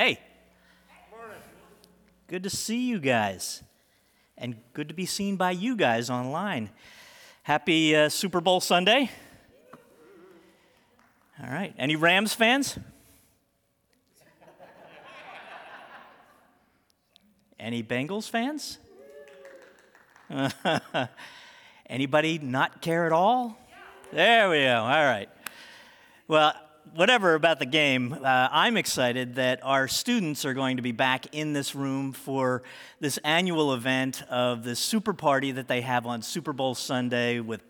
Hey. Good to see you guys. And good to be seen by you guys online. Happy Super Bowl Sunday. All right. Any Rams fans? Any Bengals fans? Anybody not care at all? There we go. All right. Well, whatever about the game, I'm excited that our students are going to be back in this room for this annual event of this super party that they have on Super Bowl Sunday with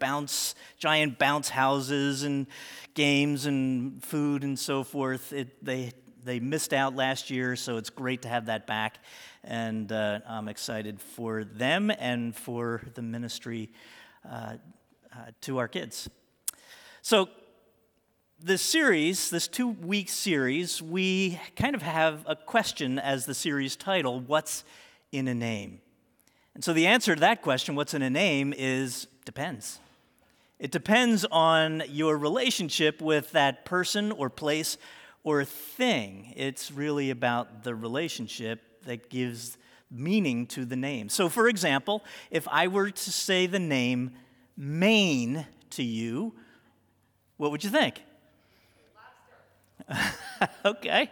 giant bounce houses and games and food and so forth. They missed out last year, so it's great to have that back. And I'm excited for them and for the ministry to our kids. So this series, this 2-week series, we kind of have a question as the series title, What's in a Name? And so the answer to that question, what's in a name, is depends. It depends on your relationship with that person or place or thing. It's really about the relationship that gives meaning to the name. So for example, if I were to say the name Maine to you, what would you think? Okay.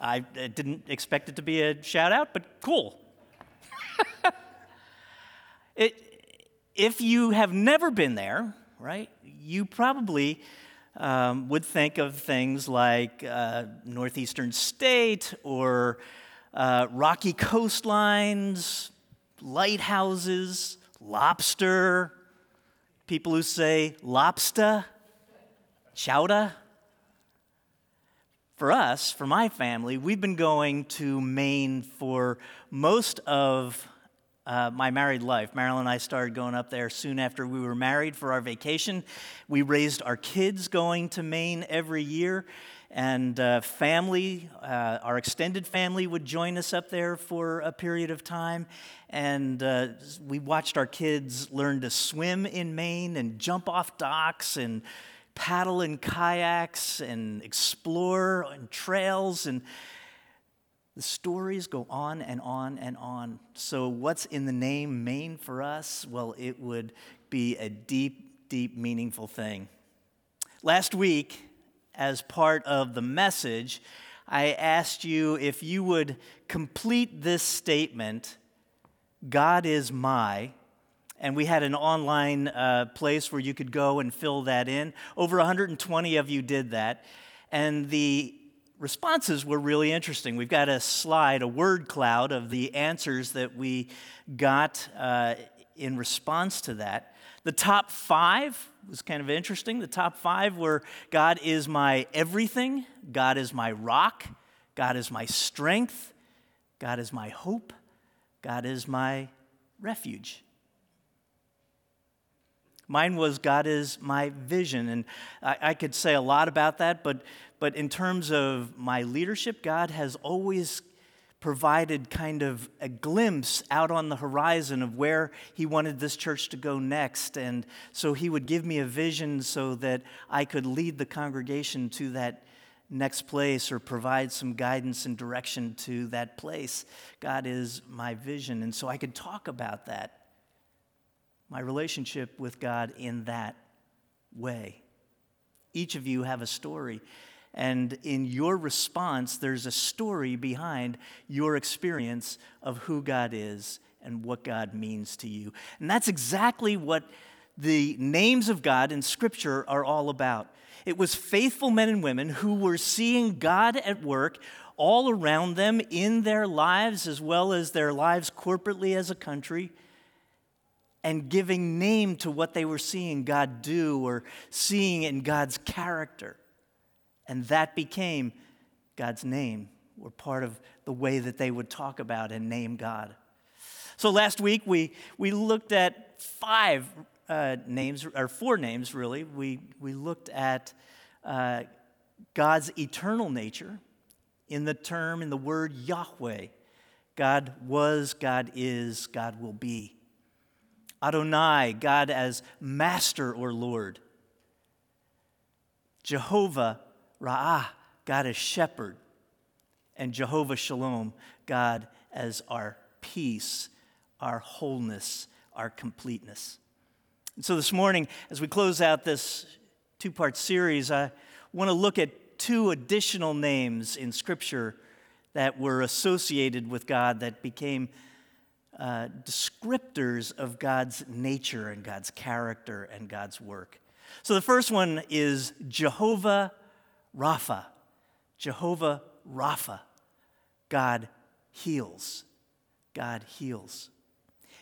I didn't expect it to be a shout-out, but cool. If you have never been there, right, you probably would think of things like northeastern state or rocky coastlines, lighthouses, lobster, people who say lobster, chowder. For us, for my family, we've been going to Maine for most of my married life. Marilyn and I started going up there soon after we were married for our vacation. We raised our kids going to Maine every year, and our extended family would join us up there for a period of time, and we watched our kids learn to swim in Maine and jump off docks and paddle in kayaks and explore and trails, and the stories go on and on and on. So what's in the name Maine for us? Well, it would be a deep, deep, meaningful thing. Last week, as part of the message, I asked you if you would complete this statement, God is my. And we had an online place where you could go and fill that in. Over 120 of you did that. And the responses were really interesting. We've got a slide, a word cloud of the answers that we got in response to that. The top 5 was kind of interesting. The top 5 were, God is my everything. God is my rock. God is my strength. God is my hope. God is my refuge. Mine was, God is my vision, and I could say a lot about that, but in terms of my leadership, God has always provided kind of a glimpse out on the horizon of where he wanted this church to go next, and so he would give me a vision so that I could lead the congregation to that next place or provide some guidance and direction to that place. God is my vision, and so I could talk about that. My relationship with God in that way. Each of you have a story, and in your response, there's a story behind your experience of who God is and what God means to you. And that's exactly what the names of God in Scripture are all about. It was faithful men and women who were seeing God at work all around them in their lives, as well as their lives corporately as a country, and giving name to what they were seeing God do or seeing in God's character. And that became God's name, or part of the way that they would talk about and name God. So last week we looked at 4 names really. We looked at God's eternal nature in the word Yahweh. God was, God is, God will be. Adonai, God as master or Lord. Jehovah Rapha, God as shepherd. and Jehovah Shalom, God as our peace, our wholeness, our completeness. And so this morning, as we close out this two-part series, I want to look at two additional names in Scripture that were associated with God that became descriptors of God's nature and God's character and God's work. So the first one is Jehovah Rapha. Jehovah Rapha. God heals. God heals.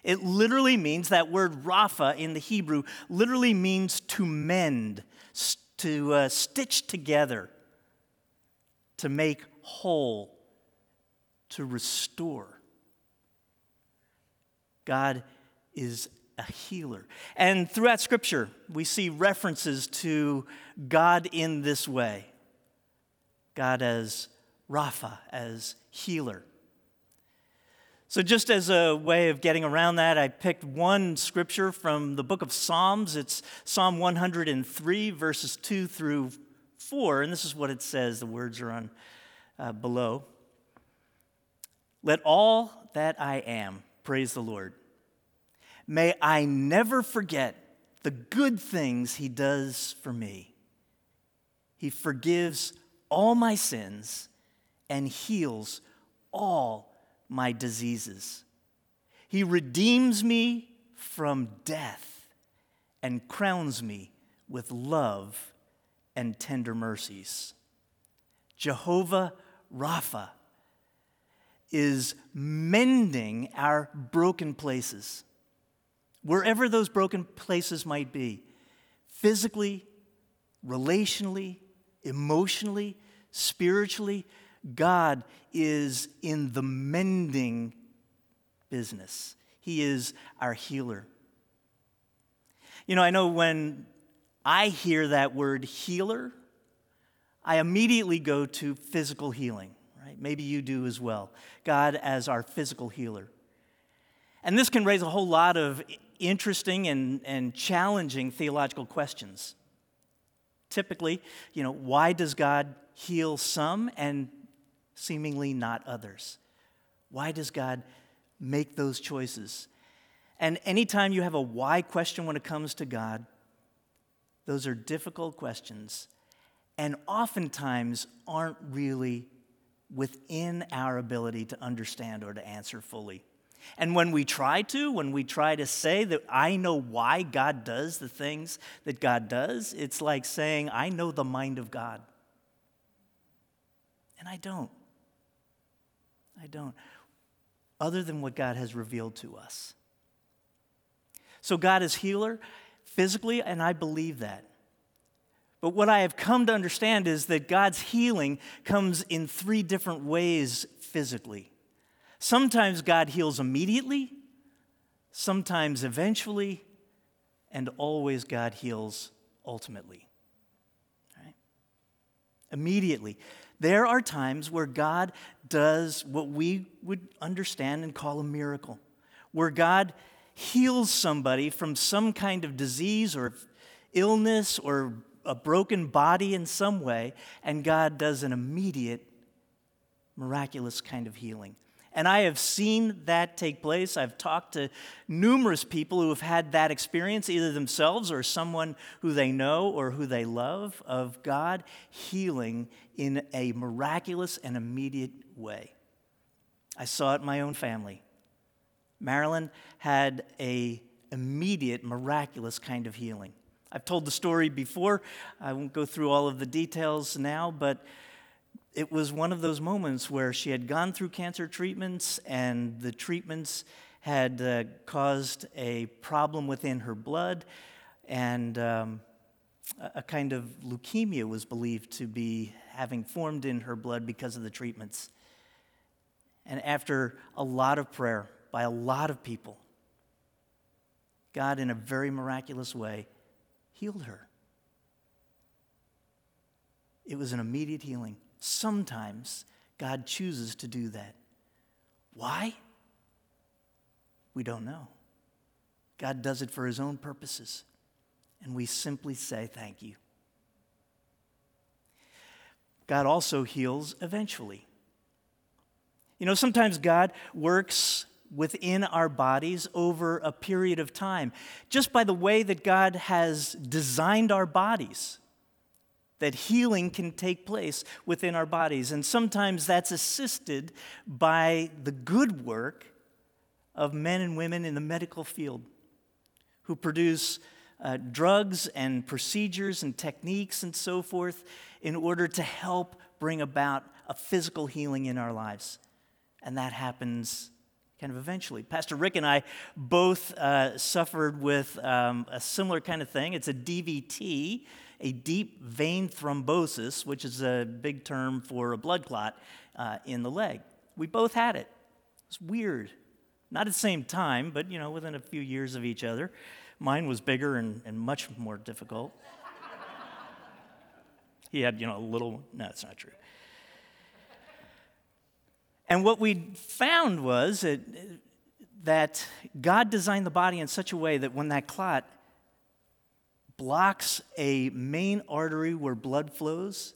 It literally means, that word Rapha in the Hebrew literally means to mend, to stitch together, to make whole, to restore. God is a healer. And throughout Scripture, we see references to God in this way. God as Rapha, as healer. So just as a way of getting around that, I picked one scripture from the book of Psalms. It's Psalm 103, verses 2 through 4. And this is what it says. The words are on below. Let all that I am praise the Lord. May I never forget the good things he does for me. He forgives all my sins and heals all my diseases. He redeems me from death and crowns me with love and tender mercies. Jehovah Rapha is mending our broken places, wherever those broken places might be, physically, relationally, emotionally, spiritually. God is in the mending business. He is our healer. You know, I know when I hear that word healer, I immediately go to physical healing, right? Maybe you do as well. God as our physical healer. And this can raise a whole lot of interesting and challenging theological questions. Typically, you know, why does God heal some and seemingly not others? Why does God make those choices? And anytime you have a why question when it comes to God, those are difficult questions and oftentimes aren't really within our ability to understand or to answer fully. And when we try to say that I know why God does the things that God does, it's like saying I know the mind of God. And I don't, other than what God has revealed to us. So God is healer physically, and I believe that. But what I have come to understand is that God's healing comes in three different ways physically. Sometimes God heals immediately, sometimes eventually, and always God heals ultimately. Right? Immediately. There are times where God does what we would understand and call a miracle, where God heals somebody from some kind of disease or illness or a broken body in some way, and God does an immediate, miraculous kind of healing. And I have seen that take place. I've talked to numerous people who have had that experience, either themselves or someone who they know or who they love, of God healing in a miraculous and immediate way. I saw it in my own family. Marilyn had an immediate, miraculous kind of healing. I've told the story before. I won't go through all of the details now, but it was one of those moments where she had gone through cancer treatments, and the treatments had caused a problem within her blood, and a kind of leukemia was believed to be having formed in her blood because of the treatments. And after a lot of prayer by a lot of people, God, in a very miraculous way, healed her. It was an immediate healing. Sometimes God chooses to do that. Why? We don't know. God does it for his own purposes, and we simply say thank you. God also heals eventually. You know, sometimes God works within our bodies over a period of time, just by the way that God has designed our bodies, that healing can take place within our bodies. And sometimes that's assisted by the good work of men and women in the medical field who produce drugs and procedures and techniques and so forth in order to help bring about a physical healing in our lives. And that happens kind of eventually. Pastor Rick and I both suffered with a similar kind of thing. It's a DVT, a deep vein thrombosis, which is a big term for a blood clot in the leg. We both had it. It's weird. Not at the same time, but, you know, within a few years of each other. Mine was bigger and much more difficult. He had, you know, a little... No, it's not true. And what we found was that God designed the body in such a way that when that clot blocks a main artery where blood flows,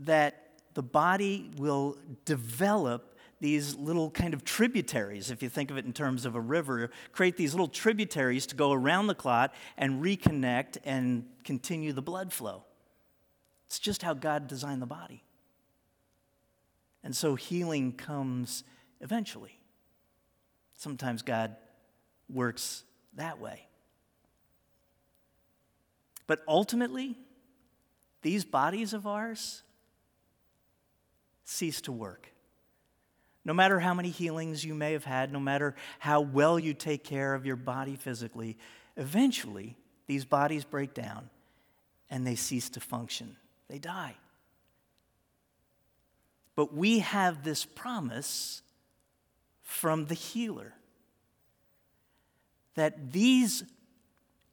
that the body will develop these little kind of tributaries, if you think of it in terms of a river, create these little tributaries to go around the clot and reconnect and continue the blood flow. It's just how God designed the body. And so healing comes eventually. Sometimes God works that way. But ultimately, these bodies of ours cease to work. No matter how many healings you may have had, no matter how well you take care of your body physically, eventually these bodies break down and they cease to function. They die. But we have this promise from the healer that these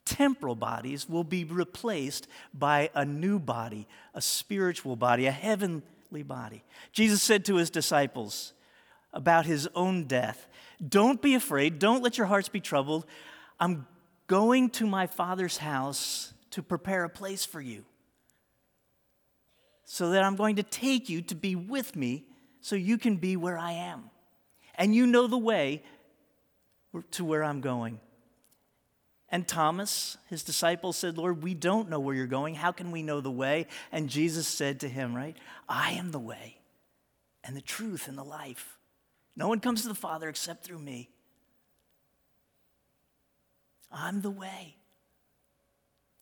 temporal bodies will be replaced by a new body, a spiritual body, a heavenly body. Jesus said to his disciples about his own death, "Don't be afraid, don't let your hearts be troubled. I'm going to my Father's house to prepare a place for you, so that I'm going to take you to be with me so you can be where I am. And you know the way to where I'm going." And Thomas, his disciple, said, "Lord, we don't know where you're going. How can we know the way?" And Jesus said to him, right, "I am the way and the truth and the life. No one comes to the Father except through me. I'm the way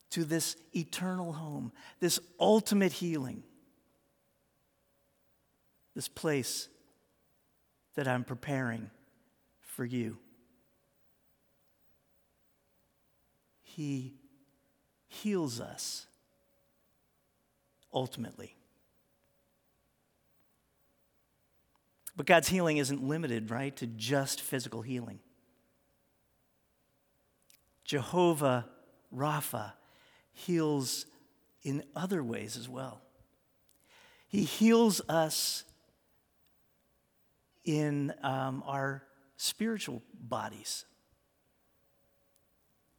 to this eternal home, this ultimate healing, this place that I'm preparing for you." He heals us ultimately. But God's healing isn't limited, right, to just physical healing. Jehovah Rapha heals in other ways as well. He heals us in our spiritual bodies.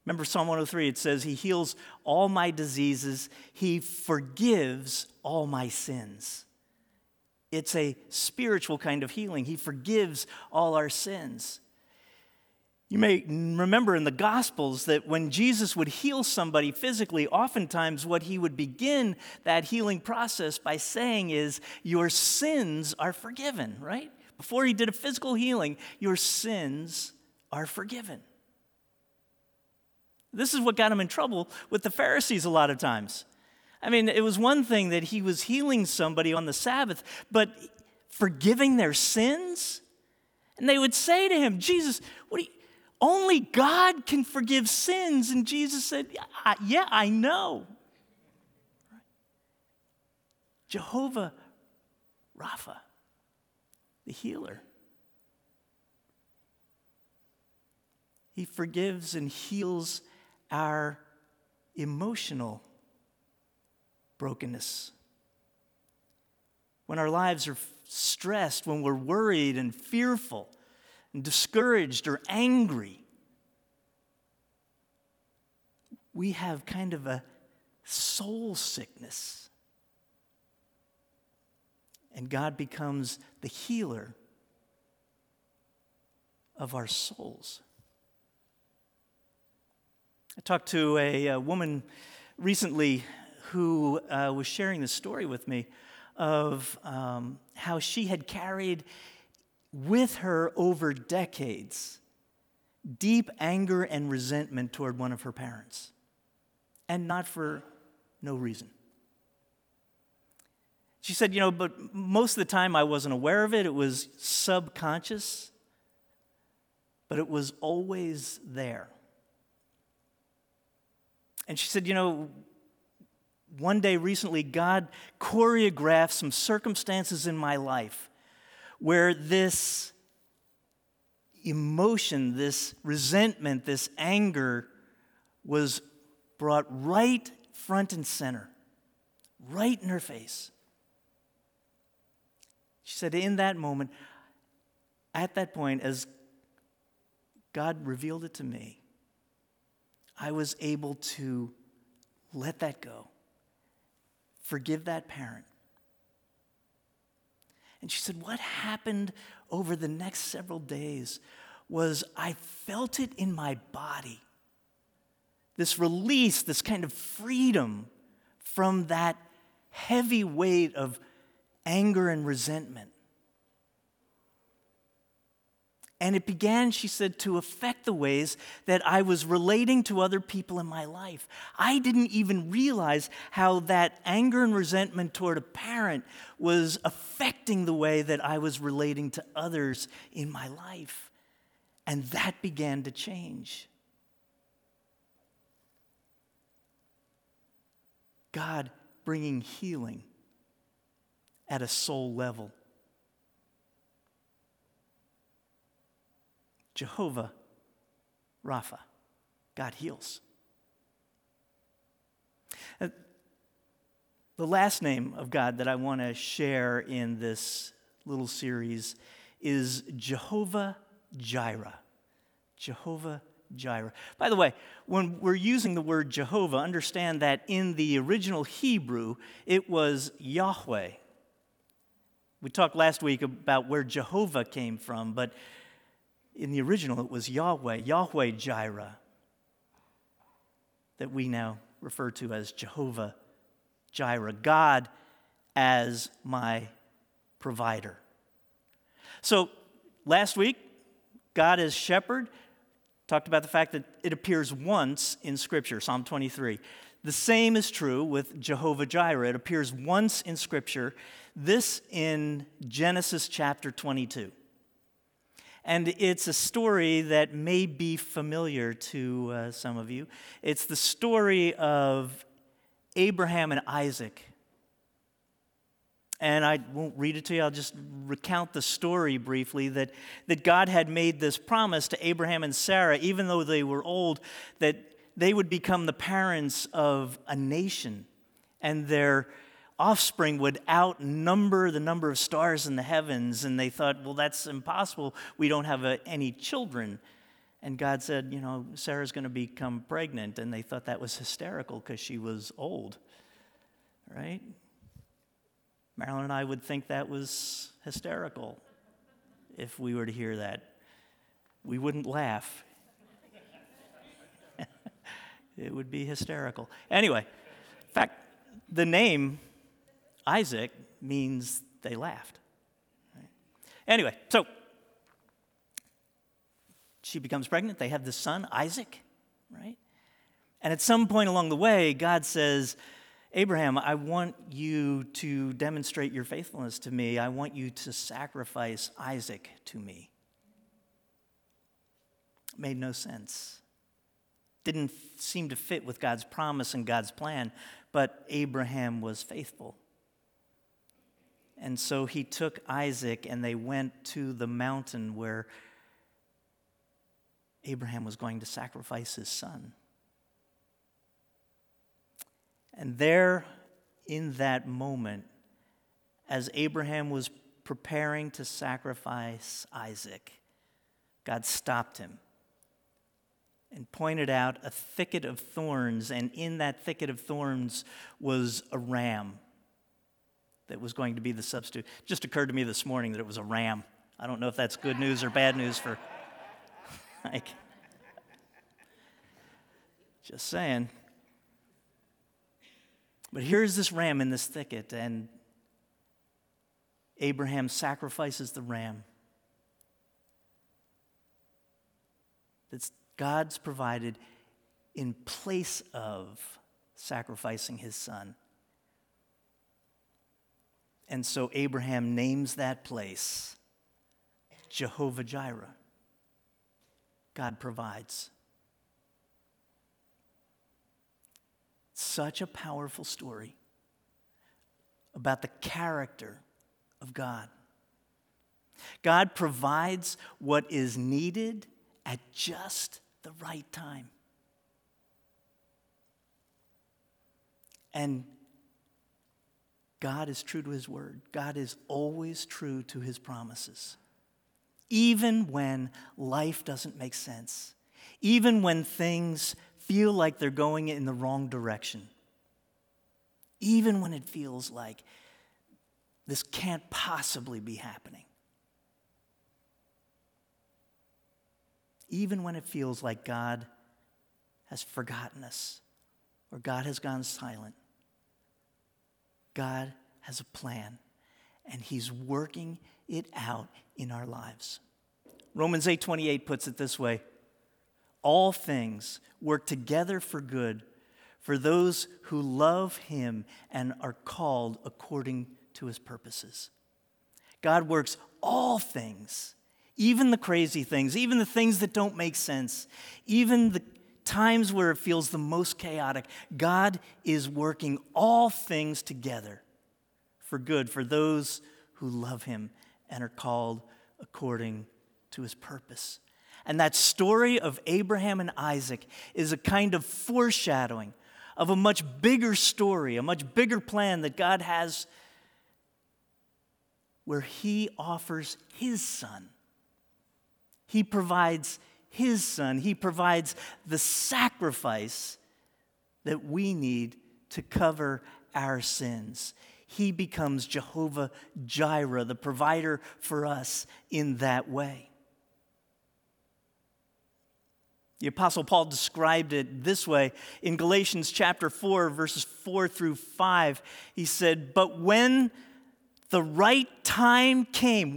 Remember Psalm 103, it says, "He heals all my diseases. He forgives all my sins." It's a spiritual kind of healing. He forgives all our sins. You may remember in the Gospels that when Jesus would heal somebody physically, oftentimes what he would begin that healing process by saying is, "Your sins are forgiven," right? Before he did a physical healing, your sins are forgiven. This is what got him in trouble with the Pharisees a lot of times. I mean, it was one thing that he was healing somebody on the Sabbath, but forgiving their sins? And they would say to him, "Jesus, only God can forgive sins." And Jesus said, "Yeah, I know." Right? Jehovah Rapha, the healer. He forgives and heals our emotional brokenness. When our lives are stressed, when we're worried and fearful and discouraged or angry, we have kind of a soul sickness. And God becomes the healer of our souls. I talked to a woman recently who was sharing this story with me of how she had carried with her over decades deep anger and resentment toward one of her parents, and not for no reason. She said, but most of the time I wasn't aware of it. It was subconscious, but it was always there. And she said, one day recently, God choreographed some circumstances in my life where this emotion, this resentment, this anger was brought right front and center, right in her face. She said, in that moment, at that point, as God revealed it to me, I was able to let that go, forgive that parent. And she said, what happened over the next several days was I felt it in my body, this release, this kind of freedom from that heavy weight of anger and resentment. And it began, she said, to affect the ways that I was relating to other people in my life. I didn't even realize how that anger and resentment toward a parent was affecting the way that I was relating to others in my life. And that began to change. God bringing healing at a soul level. Jehovah Rapha, God heals. The last name of God that I want to share in this little series is Jehovah Jireh. Jehovah Jireh. By the way, when we're using the word Jehovah, understand that in the original Hebrew, it was Yahweh. We talked last week about where Jehovah came from, but in the original it was Yahweh, Yahweh Jireh, that we now refer to as Jehovah Jireh, God as my provider. So last week, God as shepherd, talked about the fact that it appears once in Scripture, Psalm 23. The same is true with Jehovah Jireh. It appears once in Scripture, this in Genesis chapter 22. And it's a story that may be familiar to some of you. It's the story of Abraham and Isaac. And I won't read it to you. I'll just recount the story briefly that God had made this promise to Abraham and Sarah, even though they were old, that they would become the parents of a nation, and their offspring would outnumber the number of stars in the heavens. And they thought, well, that's impossible. We don't have any children. And God said, Sarah's going to become pregnant. And they thought that was hysterical because she was old, right? Marilyn and I would think that was hysterical if we were to hear that. We wouldn't laugh. It would be hysterical. Anyway, in fact, the name Isaac means they laughed. Right? Anyway, so she becomes pregnant. They have this son, Isaac, right? And at some point along the way, God says, Abraham, I want you to demonstrate your faithfulness to me. I want you to sacrifice Isaac to me. It made no sense. Didn't seem to fit with God's promise and God's plan, but Abraham was faithful. And so he took Isaac and they went to the mountain where Abraham was going to sacrifice his son. And there, in that moment, as Abraham was preparing to sacrifice Isaac, God stopped him and pointed out a thicket of thorns, and in that thicket of thorns was a ram that was going to be the substitute. It just occurred to me this morning that it was a ram. I don't know if that's good news or bad news for Like, just saying. But here's this ram in this thicket, and Abraham sacrifices the ram. That's God's provided in place of sacrificing his son. And so Abraham names that place Jehovah Jireh. God provides. Such a powerful story about the character of God. God provides what is needed at just the right time. And God is true to his word. God is always true to his promises. Even when life doesn't make sense. Even when things feel like they're going in the wrong direction. Even when it feels like this can't possibly be happening. Even when it feels like God has forgotten us or God has gone silent, God has a plan, and he's working it out in our lives. Romans 8:28 puts it this way, all things work together for good for those who love him and are called according to his purposes. God works all things, even the crazy things, even the things that don't make sense, even the times where it feels the most chaotic. God is working all things together for good for those who love him and are called according to his purpose. And that story of Abraham and Isaac is a kind of foreshadowing of a much bigger story, a much bigger plan that God has where he offers his son. He provides his son. He provides the sacrifice that we need to cover our sins. He becomes Jehovah Jireh, the provider for us in that way. The Apostle Paul described it this way in Galatians chapter 4, verses 4 through 5. He said, but when the right time came,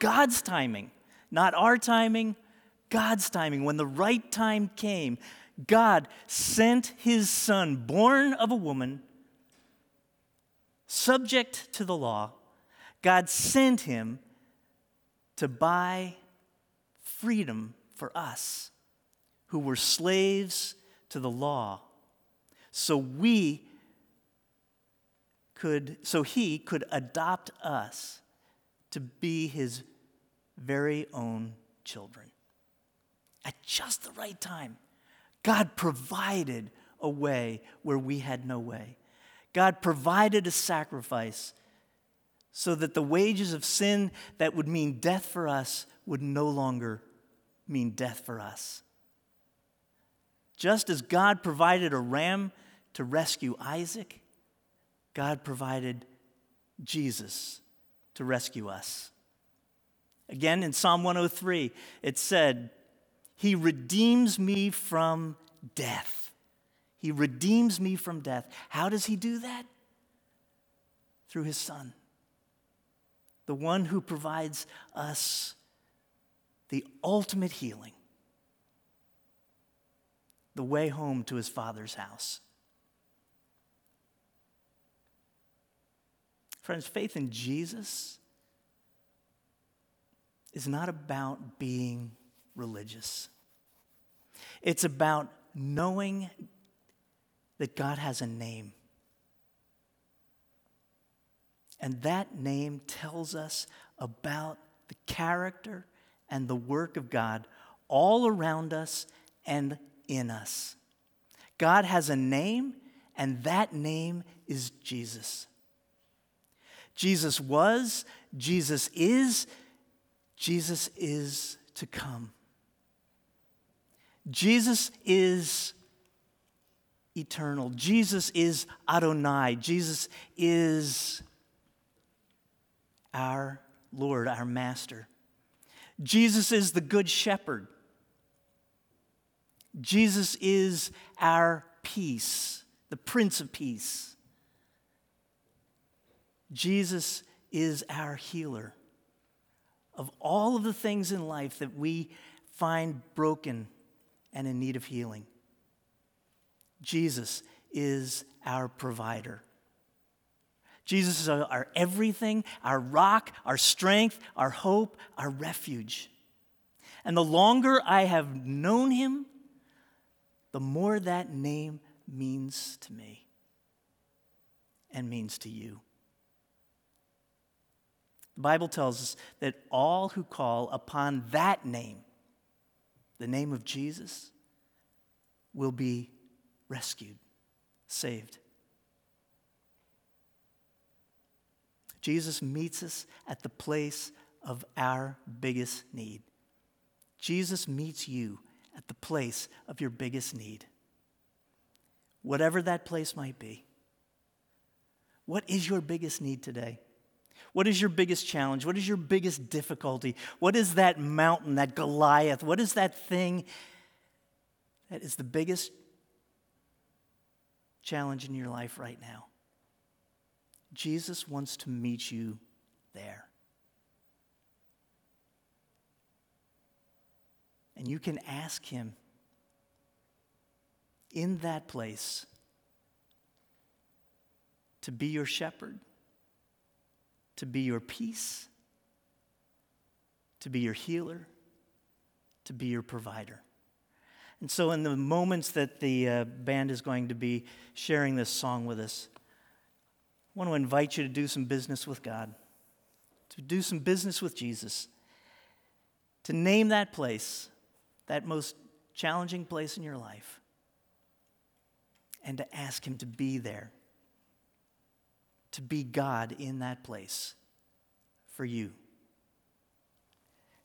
God's timing, not our timing, God's timing. When the right time came, God sent his son, born of a woman, subject to the law. God sent him to buy freedom for us who were slaves to the law, so he could adopt us to be his very own children. At just the right time, God provided a way where we had no way. God provided a sacrifice so that the wages of sin that would mean death for us would no longer mean death for us. Just as God provided a ram to rescue Isaac, God provided Jesus to rescue us. Again, in Psalm 103, it said, he redeems me from death. He redeems me from death. How does he do that? Through his son. The one who provides us the ultimate healing. The way home to his Father's house. Friends, faith in Jesus is not about being religious. It's about knowing that God has a name. And that name tells us about the character and the work of God all around us and in us. God has a name, and that name is Jesus. Jesus was, Jesus is, Jesus is to come. Jesus is eternal. Jesus is Adonai. Jesus is our Lord, our Master. Jesus is the good shepherd. Jesus is our peace, the Prince of Peace. Jesus is our healer. Of all of the things in life that we find broken and in need of healing, Jesus is our provider. Jesus is our everything, our rock, our strength, our hope, our refuge. And the longer I have known him, the more that name means to me and means to you. The Bible tells us that all who call upon that name, the name of Jesus, will be rescued, saved. Jesus meets us at the place of our biggest need. Jesus meets you at the place of your biggest need. Whatever that place might be. What is your biggest need today? What is your biggest challenge? What is your biggest difficulty? What is that mountain, that Goliath? What is that thing that is the biggest challenge in your life right now? Jesus wants to meet you there. And you can ask him in that place to be your shepherd, to be your peace, to be your healer, to be your provider. And so in the moments that the band is going to be sharing this song with us, I want to invite you to do some business with God, to do some business with Jesus, to name that place, that most challenging place in your life, and to ask him to be there, to be God in that place for you.